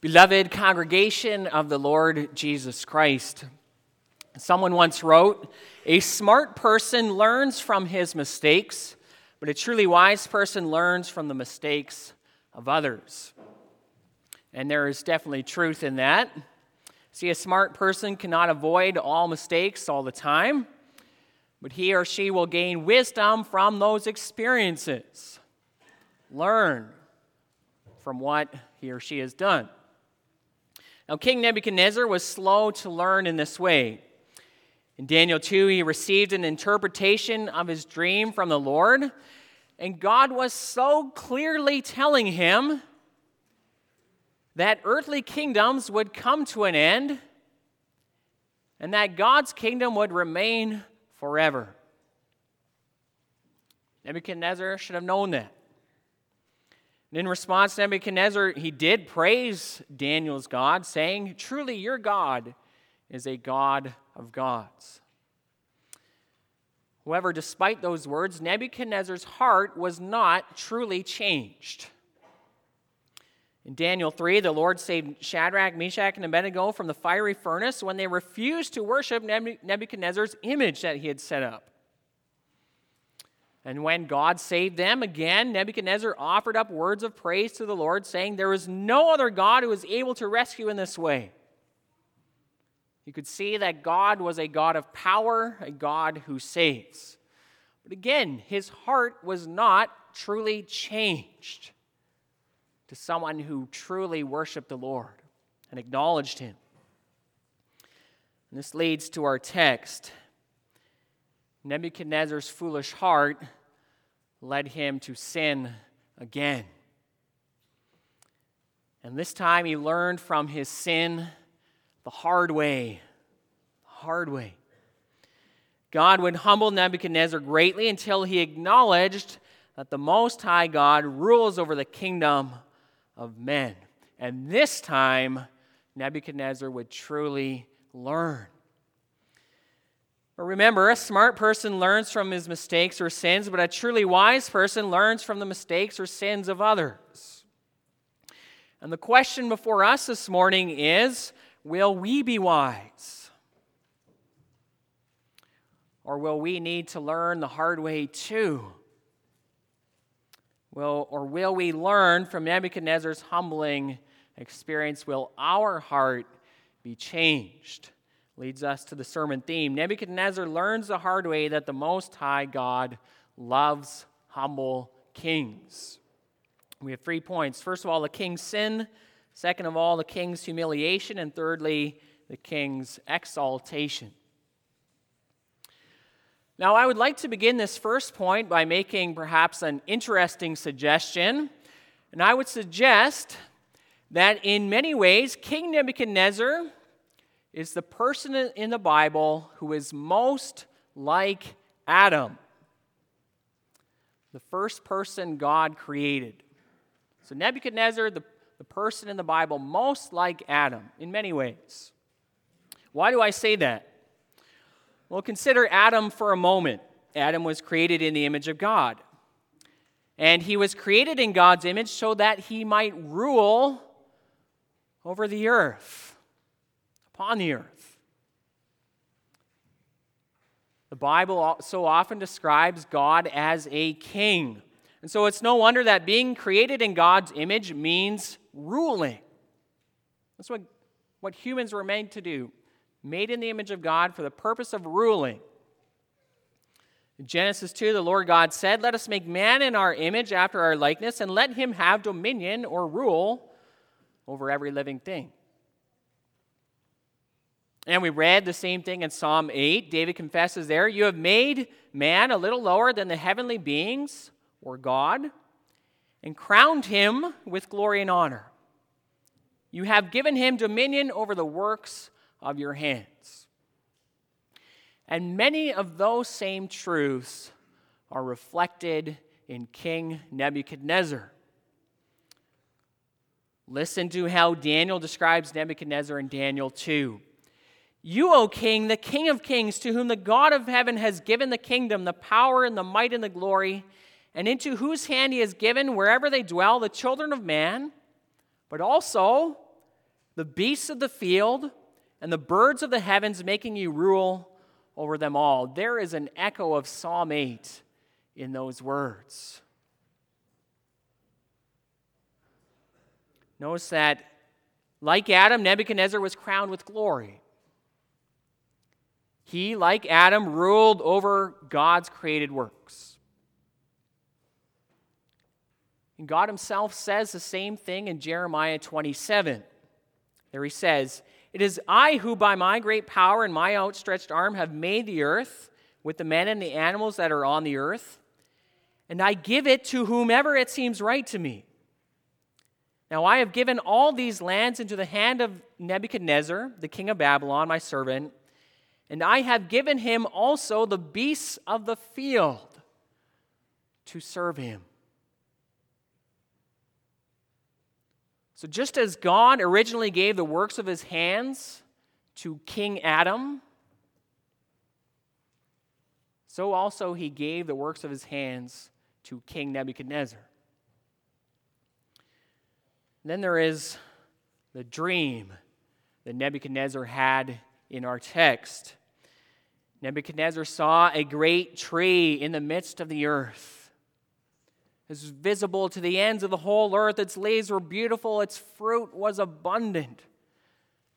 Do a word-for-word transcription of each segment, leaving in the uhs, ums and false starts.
Beloved congregation of the Lord Jesus Christ, someone once wrote, "A smart person learns from his mistakes, but a truly wise person learns from the mistakes of others." And there is definitely truth in that. See, a smart person cannot avoid all mistakes all the time, but he or she will gain wisdom from those experiences. Learn from what he or she has done. Now, King Nebuchadnezzar was slow to learn in this way. In Daniel two, he received an interpretation of his dream from the Lord, and God was so clearly telling him that earthly kingdoms would come to an end, and that God's kingdom would remain forever. Nebuchadnezzar should have known that. And in response, Nebuchadnezzar, he did praise Daniel's God, saying, "Truly your God is a God of gods." However, despite those words, Nebuchadnezzar's heart was not truly changed. In Daniel three, the Lord saved Shadrach, Meshach, and Abednego from the fiery furnace when they refused to worship Nebuchadnezzar's image that he had set up. And when God saved them, again, Nebuchadnezzar offered up words of praise to the Lord, saying, "There is no other God who is able to rescue in this way." You could see that God was a God of power, a God who saves. But again, his heart was not truly changed to someone who truly worshiped the Lord and acknowledged him. And this leads to our text. Nebuchadnezzar's foolish heart led him to sin again. And this time he learned from his sin the hard way. The hard way. God would humble Nebuchadnezzar greatly until he acknowledged that the Most High God rules over the kingdom of men. And this time Nebuchadnezzar would truly learn. But remember, a smart person learns from his mistakes or sins, but a truly wise person learns from the mistakes or sins of others. And the question before us this morning is, will we be wise? Or will we need to learn the hard way too? Will, or will we learn from Nebuchadnezzar's humbling experience? Will our heart be changed? Leads us to the sermon theme. Nebuchadnezzar learns the hard way that the Most High God loves humble kings. We have three points. First of all, the king's sin. Second of all, the king's humiliation. And thirdly, the king's exaltation. Now, I would like to begin this first point by making perhaps an interesting suggestion. And I would suggest that in many ways, King Nebuchadnezzar is the person in the Bible who is most like Adam, the first person God created. So Nebuchadnezzar, the, the person in the Bible most like Adam in many ways. Why do I say that? Well, consider Adam for a moment. Adam was created in the image of God. And he was created in God's image so that he might rule over the earth. Upon the earth. The Bible so often describes God as a king. And so it's no wonder that being created in God's image means ruling. That's what, what humans were made to do. Made in the image of God for the purpose of ruling. In Genesis two, the Lord God said, "Let us make man in our image after our likeness, and let him have dominion or rule over every living thing." And we read the same thing in Psalm eight. David confesses there, "You have made man a little lower than the heavenly beings," or God, "and crowned him with glory and honor. You have given him dominion over the works of your hands." And many of those same truths are reflected in King Nebuchadnezzar. Listen to how Daniel describes Nebuchadnezzar in Daniel two. "You, O king, the king of kings, to whom the God of heaven has given the kingdom, the power and the might and the glory, and into whose hand he has given, wherever they dwell, the children of man, but also the beasts of the field and the birds of the heavens, making you rule over them all." There is an echo of Psalm eight in those words. Notice that, like Adam, Nebuchadnezzar was crowned with glory. He, like Adam, ruled over God's created works. And God himself says the same thing in Jeremiah twenty-seven. There he says, "It is I who by my great power and my outstretched arm have made the earth with the men and the animals that are on the earth, and I give it to whomever it seems right to me. Now I have given all these lands into the hand of Nebuchadnezzar, the king of Babylon, my servant, and I have given him also the beasts of the field to serve him." So just as God originally gave the works of his hands to King Adam, so also he gave the works of his hands to King Nebuchadnezzar. And then there is the dream that Nebuchadnezzar had in our text. Nebuchadnezzar saw a great tree in the midst of the earth. It's visible to the ends of the whole earth. Its leaves were beautiful. Its fruit was abundant.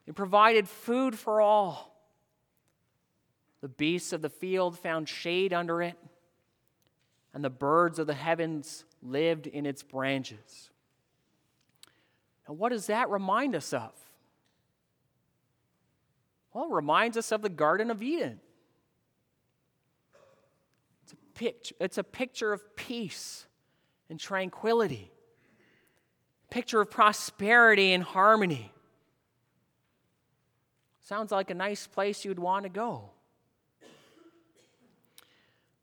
It provided food for all. The beasts of the field found shade under it, and the birds of the heavens lived in its branches. Now, what does that remind us of? Well, it reminds us of the Garden of Eden. It's a picture, it's a picture of peace and tranquility, picture of prosperity and harmony. Sounds like a nice place you'd want to go.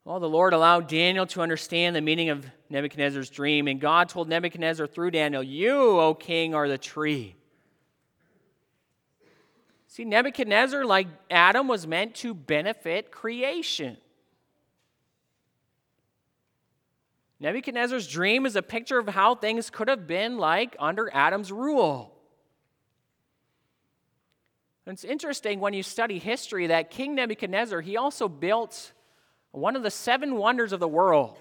Well, the Lord allowed Daniel to understand the meaning of Nebuchadnezzar's dream, and God told Nebuchadnezzar through Daniel, "You, O king, are the tree." See, Nebuchadnezzar, like Adam, was meant to benefit creation. Nebuchadnezzar's dream is a picture of how things could have been like under Adam's rule. And it's interesting when you study history that King Nebuchadnezzar, he also built one of the seven wonders of the world.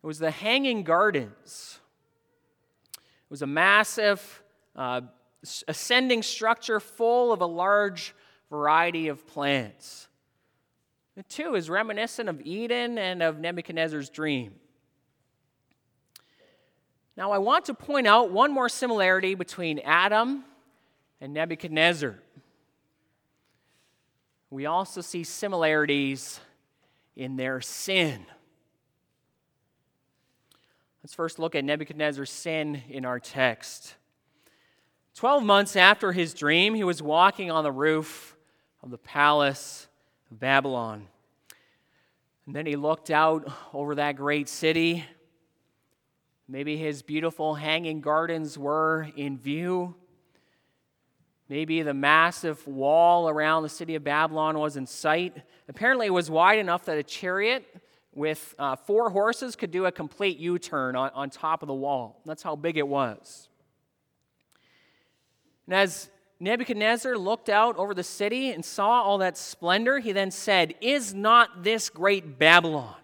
It was the Hanging Gardens. It was a massive uh, ascending structure full of a large variety of plants. It too is reminiscent of Eden and of Nebuchadnezzar's dream. Now, I want to point out one more similarity between Adam and Nebuchadnezzar. We also see similarities in their sin. Let's first look at Nebuchadnezzar's sin in our text. Twelve months after his dream, he was walking on the roof of the palace of Babylon. And then he looked out over that great city. Maybe his beautiful hanging gardens were in view. Maybe the massive wall around the city of Babylon was in sight. Apparently, it was wide enough that a chariot with uh, four horses could do a complete U-turn on, on top of the wall. That's how big it was. And as Nebuchadnezzar looked out over the city and saw all that splendor, he then said, "Is not this great Babylon,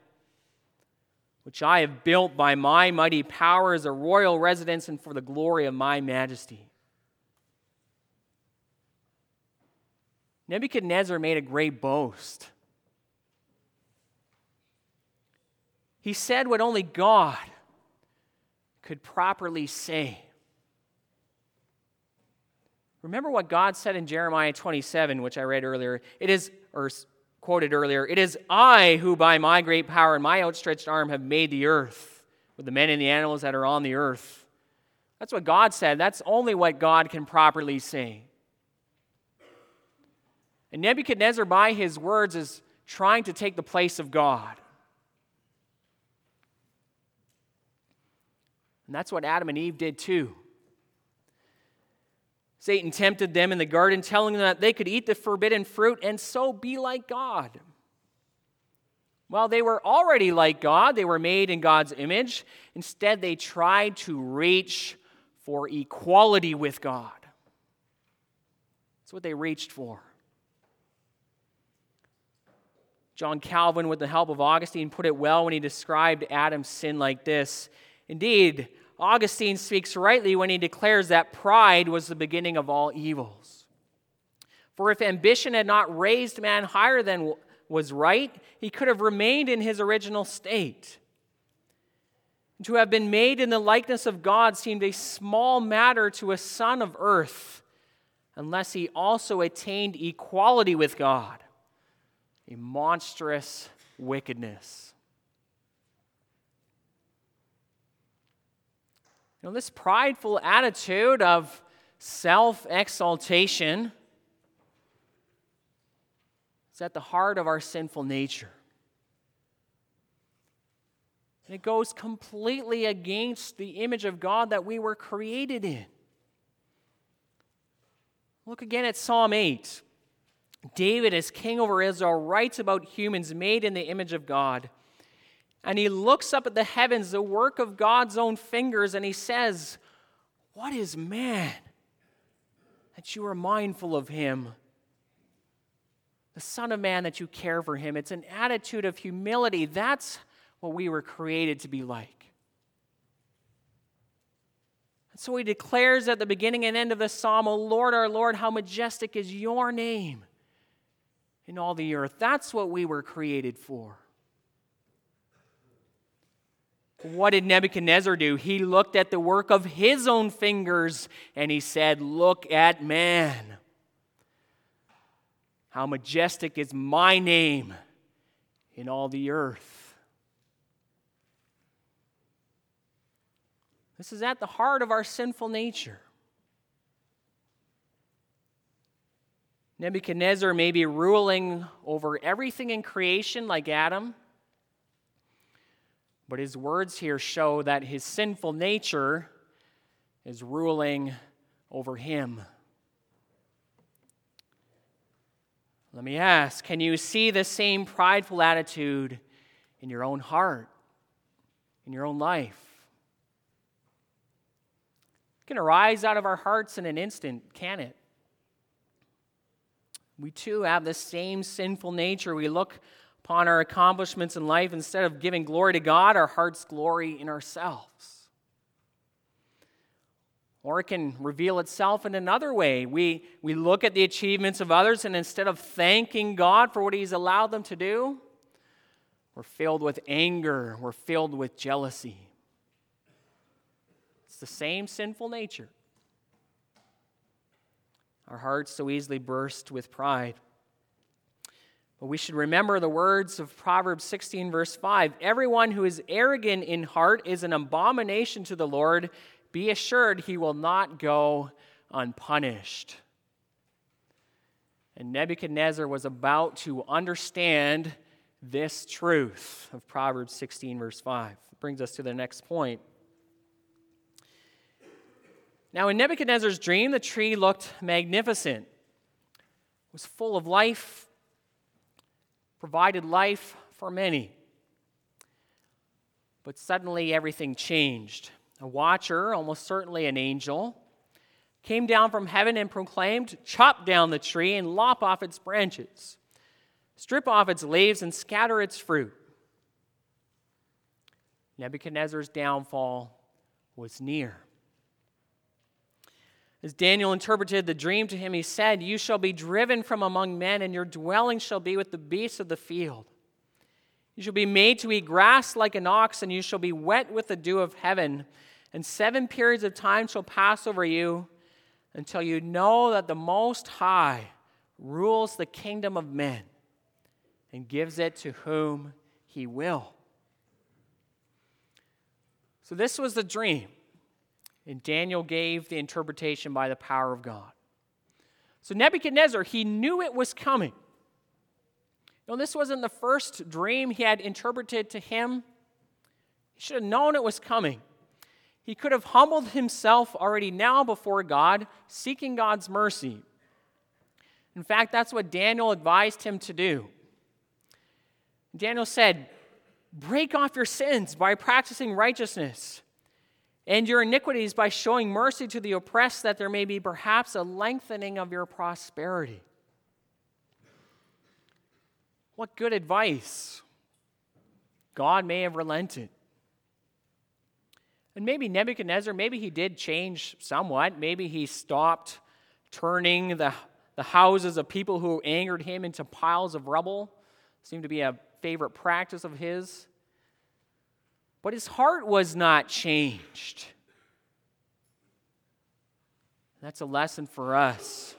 which I have built by my mighty power as a royal residence and for the glory of my majesty?" Nebuchadnezzar made a great boast. He said what only God could properly say. Remember what God said in Jeremiah twenty-seven, which I read earlier. It is, or quoted earlier, "It is I who by my great power and my outstretched arm have made the earth with the men and the animals that are on the earth." That's what God said. That's only what God can properly say. And Nebuchadnezzar, by his words, is trying to take the place of God. And that's what Adam and Eve did too. Satan tempted them in the garden, telling them that they could eat the forbidden fruit and so be like God. While they were already like God, they were made in God's image. Instead, they tried to reach for equality with God. It's what they reached for. John Calvin, with the help of Augustine, put it well when he described Adam's sin like this. Indeed, Augustine speaks rightly when he declares that pride was the beginning of all evils. For if ambition had not raised man higher than was right, he could have remained in his original state. And to have been made in the likeness of God seemed a small matter to a son of earth, unless he also attained equality with God. A monstrous wickedness. You know, this prideful attitude of self-exaltation is at the heart of our sinful nature. And it goes completely against the image of God that we were created in. Look again at Psalm eight. David, as king over Israel, writes about humans made in the image of God. And he looks up at the heavens, the work of God's own fingers, and he says, "What is man that you are mindful of him? The Son of Man that you care for him." It's an attitude of humility. That's what we were created to be like. And so he declares at the beginning and end of the psalm, "O Lord, our Lord, how majestic is your name in all the earth." That's what we were created for. What did Nebuchadnezzar do? He looked at the work of his own fingers and he said, "Look at man. How majestic is my name in all the earth." This is at the heart of our sinful nature. Nebuchadnezzar may be ruling over everything in creation like Adam, but his words here show that his sinful nature is ruling over him. Let me ask, can you see the same prideful attitude in your own heart, in your own life? It can arise out of our hearts in an instant, can it? We too have the same sinful nature. We look upon our accomplishments in life. Instead of giving glory to God, our hearts glory in ourselves. Or it can reveal itself in another way. We, we look at the achievements of others, and instead of thanking God for what He's allowed them to do, we're filled with anger. We're filled with jealousy. It's the same sinful nature. Our hearts so easily burst with pride. But we should remember the words of Proverbs sixteen, verse five. "Everyone who is arrogant in heart is an abomination to the Lord. Be assured he will not go unpunished." And Nebuchadnezzar was about to understand this truth of Proverbs sixteen, verse five. It brings us to the next point. Now, in Nebuchadnezzar's dream, the tree looked magnificent. It was full of life, provided life for many. But suddenly everything changed. A watcher, almost certainly an angel, came down from heaven and proclaimed, "Chop down the tree and lop off its branches. Strip off its leaves and scatter its fruit." Nebuchadnezzar's downfall was near. As Daniel interpreted the dream to him, he said, "You shall be driven from among men, and your dwelling shall be with the beasts of the field. You shall be made to eat grass like an ox, and you shall be wet with the dew of heaven. And seven periods of time shall pass over you until you know that the Most High rules the kingdom of men and gives it to whom He will." So this was the dream. And Daniel gave the interpretation by the power of God. So Nebuchadnezzar, he knew it was coming. Now, this wasn't the first dream he had interpreted to him. He should have known it was coming. He could have humbled himself already now before God, seeking God's mercy. In fact, that's what Daniel advised him to do. Daniel said, "Break off your sins by practicing righteousness. and your iniquities by showing mercy to the oppressed, that there may be perhaps a lengthening of your prosperity." What good advice. God may have relented. And maybe Nebuchadnezzar, maybe he did change somewhat. Maybe he stopped turning the, the houses of people who angered him into piles of rubble. Seemed to be a favorite practice of his. But his heart was not changed. That's a lesson for us.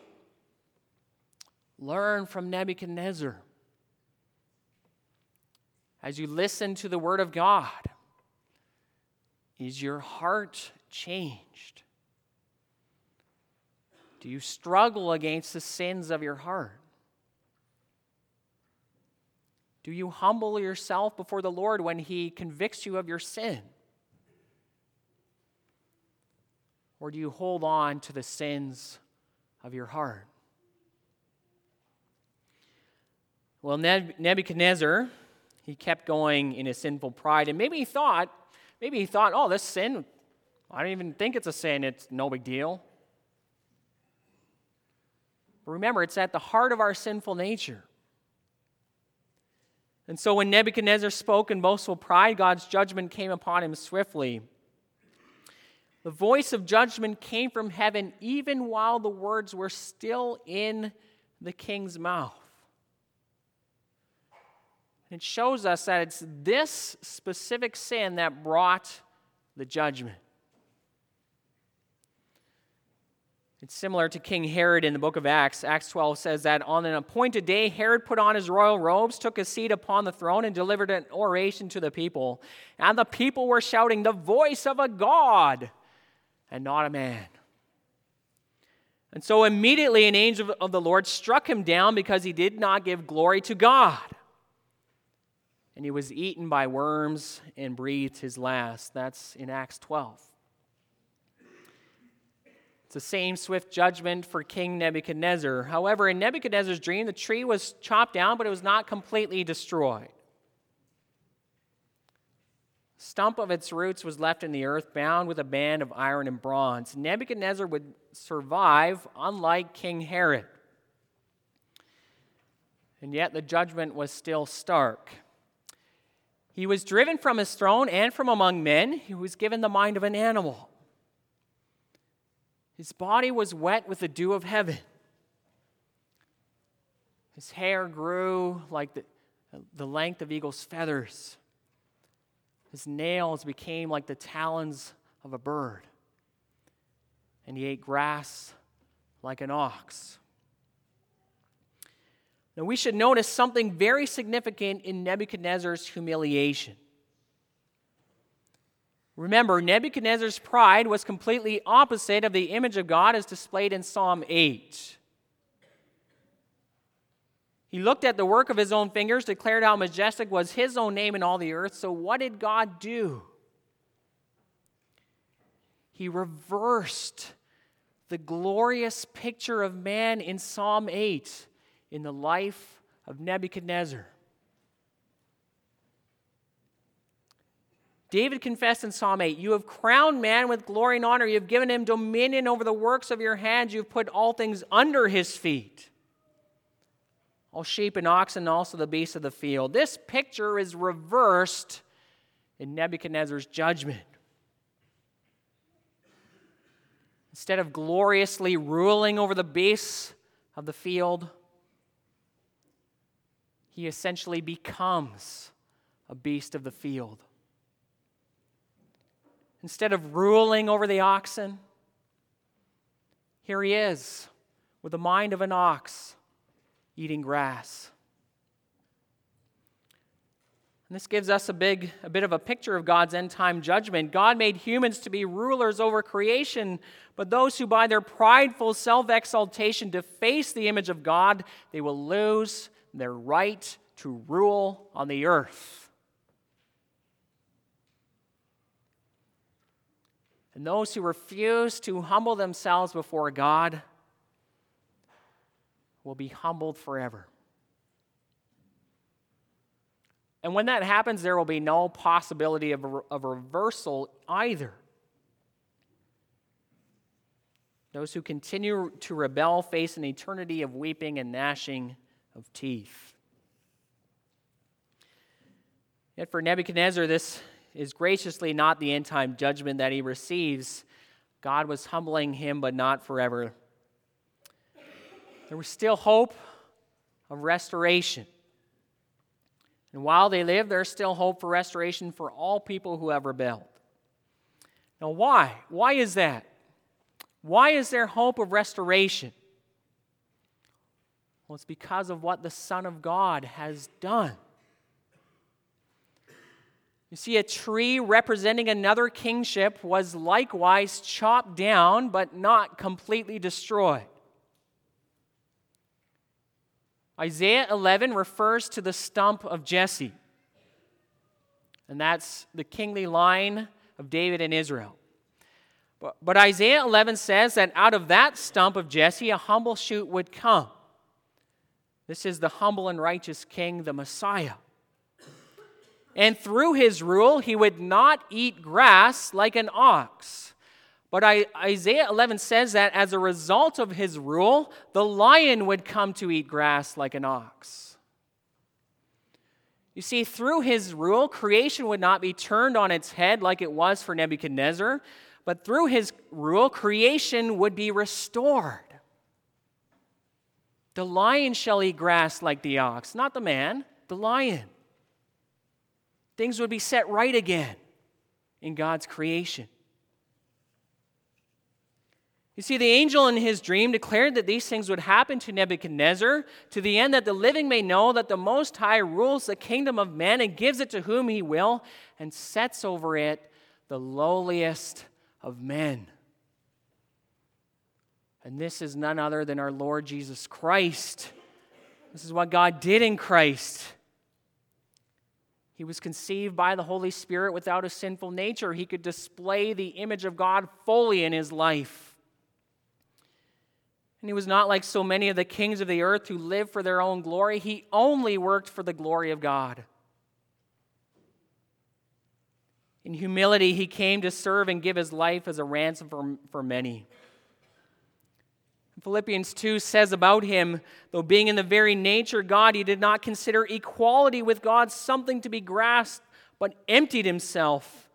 Learn from Nebuchadnezzar. As you listen to the Word of God, is your heart changed? Do you struggle against the sins of your heart? Do you humble yourself before the Lord when He convicts you of your sin? Or do you hold on to the sins of your heart? Well, Nebuchadnezzar, he kept going in his sinful pride, and maybe he thought, maybe he thought, oh, this sin, I don't even think it's a sin, it's no big deal. But remember, it's at the heart of our sinful nature. And so when Nebuchadnezzar spoke in boastful pride, God's judgment came upon him swiftly. The voice of judgment came from heaven even while the words were still in the king's mouth. It shows us that it's this specific sin that brought the judgment. It's similar to King Herod in the book of Acts. Acts twelve says that on an appointed day, Herod put on his royal robes, took a seat upon the throne, and delivered an oration to the people. And the people were shouting, "The voice of a God and not a man." And so immediately an angel of the Lord struck him down because he did not give glory to God. And he was eaten by worms and breathed his last. That's in Acts twelve. It's the same swift judgment for King Nebuchadnezzar. However, in Nebuchadnezzar's dream, the tree was chopped down, but it was not completely destroyed. The stump of its roots was left in the earth, bound with a band of iron and bronze. Nebuchadnezzar would survive, unlike King Herod. And yet the judgment was still stark. He was driven from his throne and from among men. He was given the mind of an animal. His body was wet with the dew of heaven. His hair grew like the, the length of eagle's feathers. His nails became like the talons of a bird. And he ate grass like an ox. Now we should notice something very significant in Nebuchadnezzar's humiliation. Remember, Nebuchadnezzar's pride was completely opposite of the image of God as displayed in Psalm eight. He looked at the work of his own fingers, declared how majestic was his own name in all the earth. So what did God do? He reversed the glorious picture of man in Psalm eight in the life of Nebuchadnezzar. David confessed in Psalm eight, "You have crowned man with glory and honor. You have given him dominion over the works of your hands. You have put all things under his feet. All sheep and oxen, also the beasts of the field." This picture is reversed in Nebuchadnezzar's judgment. Instead of gloriously ruling over the beasts of the field, he essentially becomes a beast of the field. Instead of ruling over the oxen, here he is with the mind of an ox eating grass. And this gives us a big, a bit of a picture of God's end-time judgment. God made humans to be rulers over creation, but those who by their prideful self-exaltation deface the image of God, they will lose their right to rule on the earth. And those who refuse to humble themselves before God will be humbled forever. And when that happens, there will be no possibility of a, of a reversal either. Those who continue to rebel face an eternity of weeping and gnashing of teeth. Yet for Nebuchadnezzar, this is graciously not the end-time judgment that he receives. God was humbling him, but not forever. There was still hope of restoration. And while they live, there's still hope for restoration for all people who have rebelled. Now, why? Why is that? Why is there hope of restoration? Well, it's because of what the Son of God has done. You see, a tree representing another kingship was likewise chopped down, but not completely destroyed. Isaiah eleven refers to the stump of Jesse, and that's the kingly line of David in Israel. But, but Isaiah eleven says that out of that stump of Jesse, a humble shoot would come. This is the humble and righteous king, the Messiah. And through his rule, he would not eat grass like an ox. But Isaiah eleven says that as a result of his rule, the lion would come to eat grass like an ox. You see, through his rule, creation would not be turned on its head like it was for Nebuchadnezzar, but through his rule, creation would be restored. The lion shall eat grass like the ox, not the man, the lion. Things would be set right again in God's creation. You see, the angel in his dream declared that these things would happen to Nebuchadnezzar to the end that the living may know that the Most High rules the kingdom of men and gives it to whom he will and sets over it the lowliest of men. And this is none other than our Lord Jesus Christ. This is what God did in Christ. He was conceived by the Holy Spirit without a sinful nature. He could display the image of God fully in his life. And he was not like so many of the kings of the earth who lived for their own glory. He only worked for the glory of God. In humility, he came to serve and give his life as a ransom for, for many. Philippians two says about him, though being in the very nature God, he did not consider equality with God something to be grasped, but emptied himself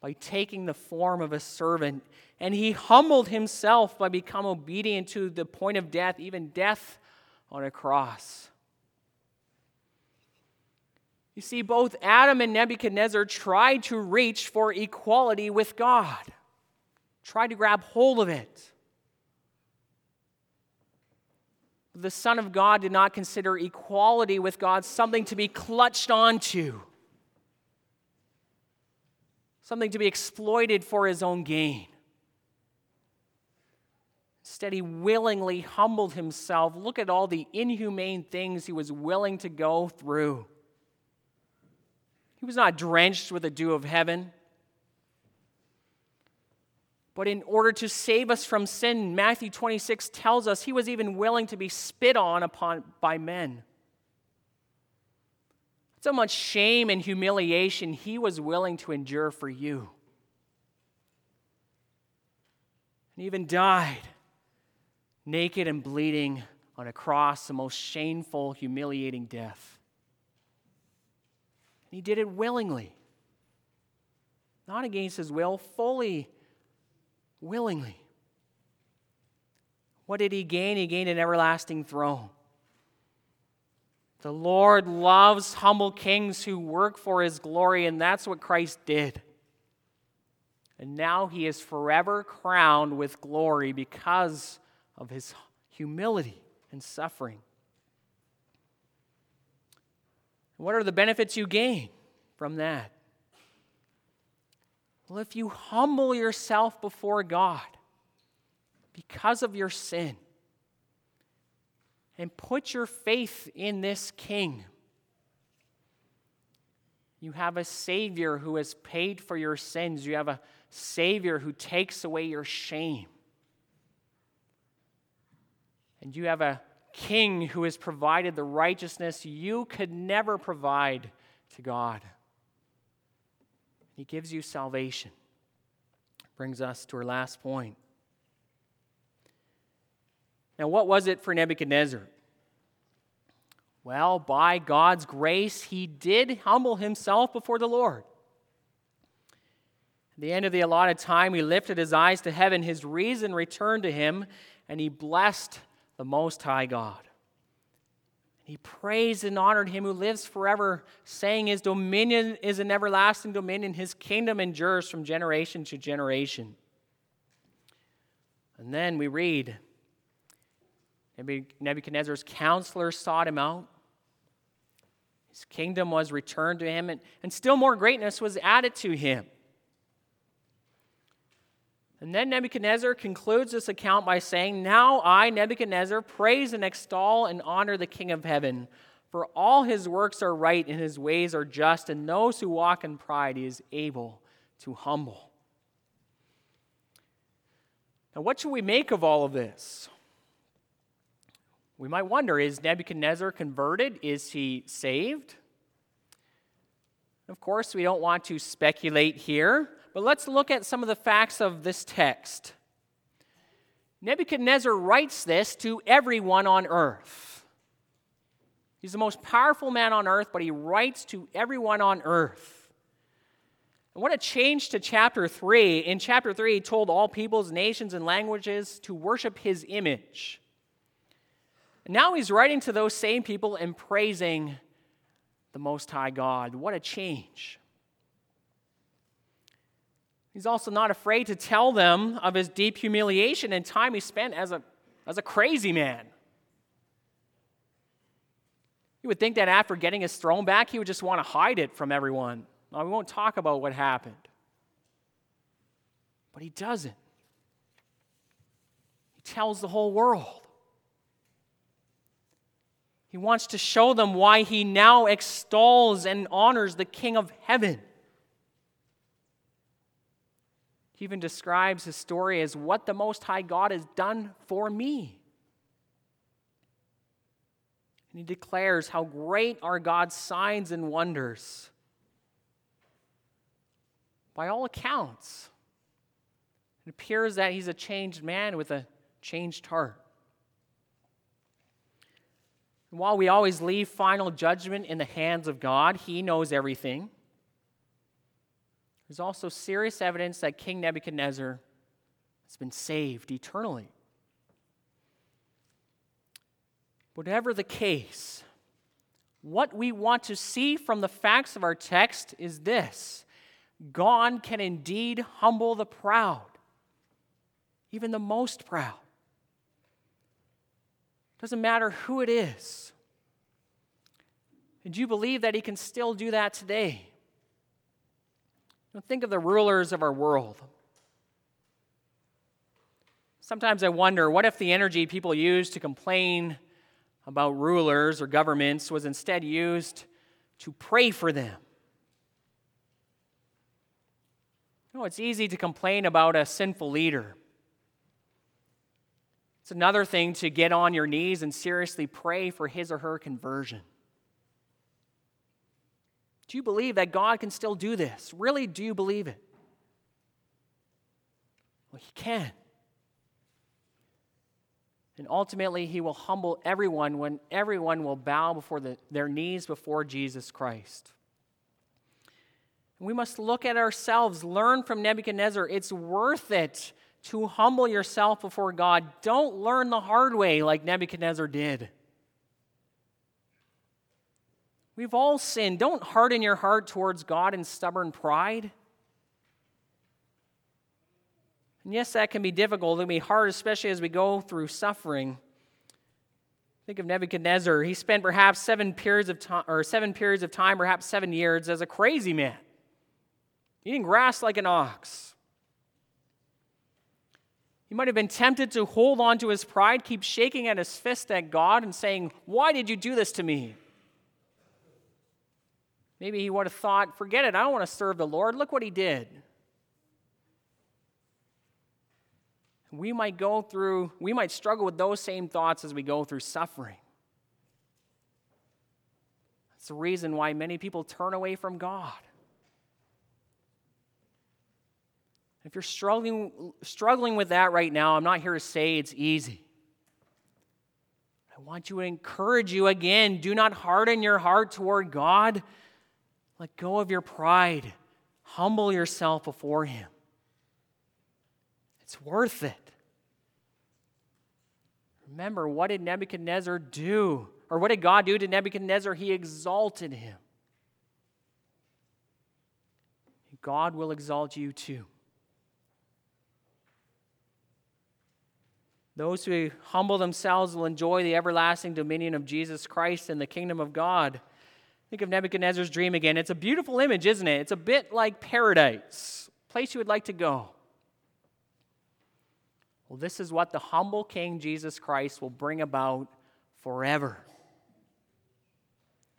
by taking the form of a servant. And he humbled himself by becoming obedient to the point of death, even death on a cross. You see, both Adam and Nebuchadnezzar tried to reach for equality with God, tried to grab hold of it. The Son of God did not consider equality with God something to be clutched onto, something to be exploited for his own gain. Instead, he willingly humbled himself. Look at all the inhumane things he was willing to go through. He was not drenched with the dew of heaven. But in order to save us from sin, Matthew twenty-six tells us he was even willing to be spit on upon by men. So much shame and humiliation he was willing to endure for you. And even died naked and bleeding on a cross, the most shameful, humiliating death. And he did it willingly, not against his will, fully willingly. What did he gain? He gained an everlasting throne. The Lord loves humble kings who work for his glory, and that's what Christ did. And now he is forever crowned with glory because of his humility and suffering. What are the benefits you gain from that? Well, if you humble yourself before God because of your sin and put your faith in this King, you have a Savior who has paid for your sins. You have a Savior who takes away your shame. And you have a King who has provided the righteousness you could never provide to God. He gives you salvation. Brings us to our last point. Now, what was it for Nebuchadnezzar? Well, by God's grace, he did humble himself before the Lord. At the end of the allotted time, he lifted his eyes to heaven. His reason returned to him, and he blessed the Most High God. He praised and honored him who lives forever, saying his dominion is an everlasting dominion. His kingdom endures from generation to generation. And then we read, Nebuchadnezzar's counselors sought him out. His kingdom was returned to him, and, and still more greatness was added to him. And then Nebuchadnezzar concludes this account by saying, "Now I, Nebuchadnezzar, praise and extol and honor the King of Heaven, for all his works are right and his ways are just, and those who walk in pride he is able to humble." Now, what should we make of all of this? We might wonder, is Nebuchadnezzar converted? Is he saved? Of course, we don't want to speculate here, but let's look at some of the facts of this text. Nebuchadnezzar writes this to everyone on earth. He's the most powerful man on earth, but he writes to everyone on earth. And what a change to chapter three. In chapter three, he told all peoples, nations, and languages to worship his image. Now he's writing to those same people and praising the Most High God. What a change. He's also not afraid to tell them of his deep humiliation and time he spent as a, as a crazy man. You would think that after getting his throne back, he would just want to hide it from everyone. Now, we won't talk about what happened. But he doesn't. He tells the whole world. He wants to show them why he now extols and honors the King of Heaven. He even describes his story as what the Most High God has done for me. And he declares how great are God's signs and wonders. By all accounts, it appears that he's a changed man with a changed heart. While we always leave final judgment in the hands of God, he knows everything. There's also serious evidence that King Nebuchadnezzar has been saved eternally. Whatever the case, what we want to see from the facts of our text is this: God can indeed humble the proud, even the most proud. Doesn't matter who it is. And do you believe that he can still do that today? Think of the rulers of our world. Sometimes I wonder, what if the energy people use to complain about rulers or governments was instead used to pray for them? You know, it's easy to complain about a sinful leader. It's another thing to get on your knees and seriously pray for his or her conversion. Do you believe that God can still do this? Really, do you believe it? Well, he can. And ultimately, he will humble everyone when everyone will bow before the, their knees before Jesus Christ. And we must look at ourselves, learn from Nebuchadnezzar. It's worth it to humble yourself before God. Don't learn the hard way like Nebuchadnezzar did. We've all sinned. Don't harden your heart towards God in stubborn pride. And yes, that can be difficult. It can be hard, especially as we go through suffering. Think of Nebuchadnezzar. He spent perhaps seven periods of time, or seven periods of time, perhaps seven years, as a crazy man, eating grass like an ox. He might have been tempted to hold on to his pride, keep shaking at his fist at God and saying, "Why did you do this to me?" Maybe he would have thought, "Forget it, I don't want to serve the Lord. Look what he did." We might go through, we might struggle with those same thoughts as we go through suffering. That's the reason why many people turn away from God. If you're struggling, struggling with that right now, I'm not here to say it's easy. want to encourage you again. Do not harden your heart toward God. Let go of your pride. Humble yourself before Him. It's worth it. Remember, what did Nebuchadnezzar do? Or what did God do to Nebuchadnezzar? He exalted him. God will exalt you too. Those who humble themselves will enjoy the everlasting dominion of Jesus Christ and the kingdom of God. Think of Nebuchadnezzar's dream again. It's a beautiful image, isn't it? It's a bit like paradise, a place you would like to go. Well, this is what the humble King Jesus Christ will bring about forever.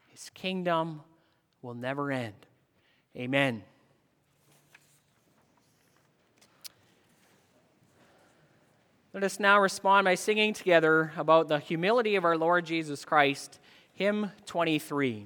His kingdom will never end. Amen. Let us now respond by singing together about the humility of our Lord Jesus Christ, hymn twenty-three.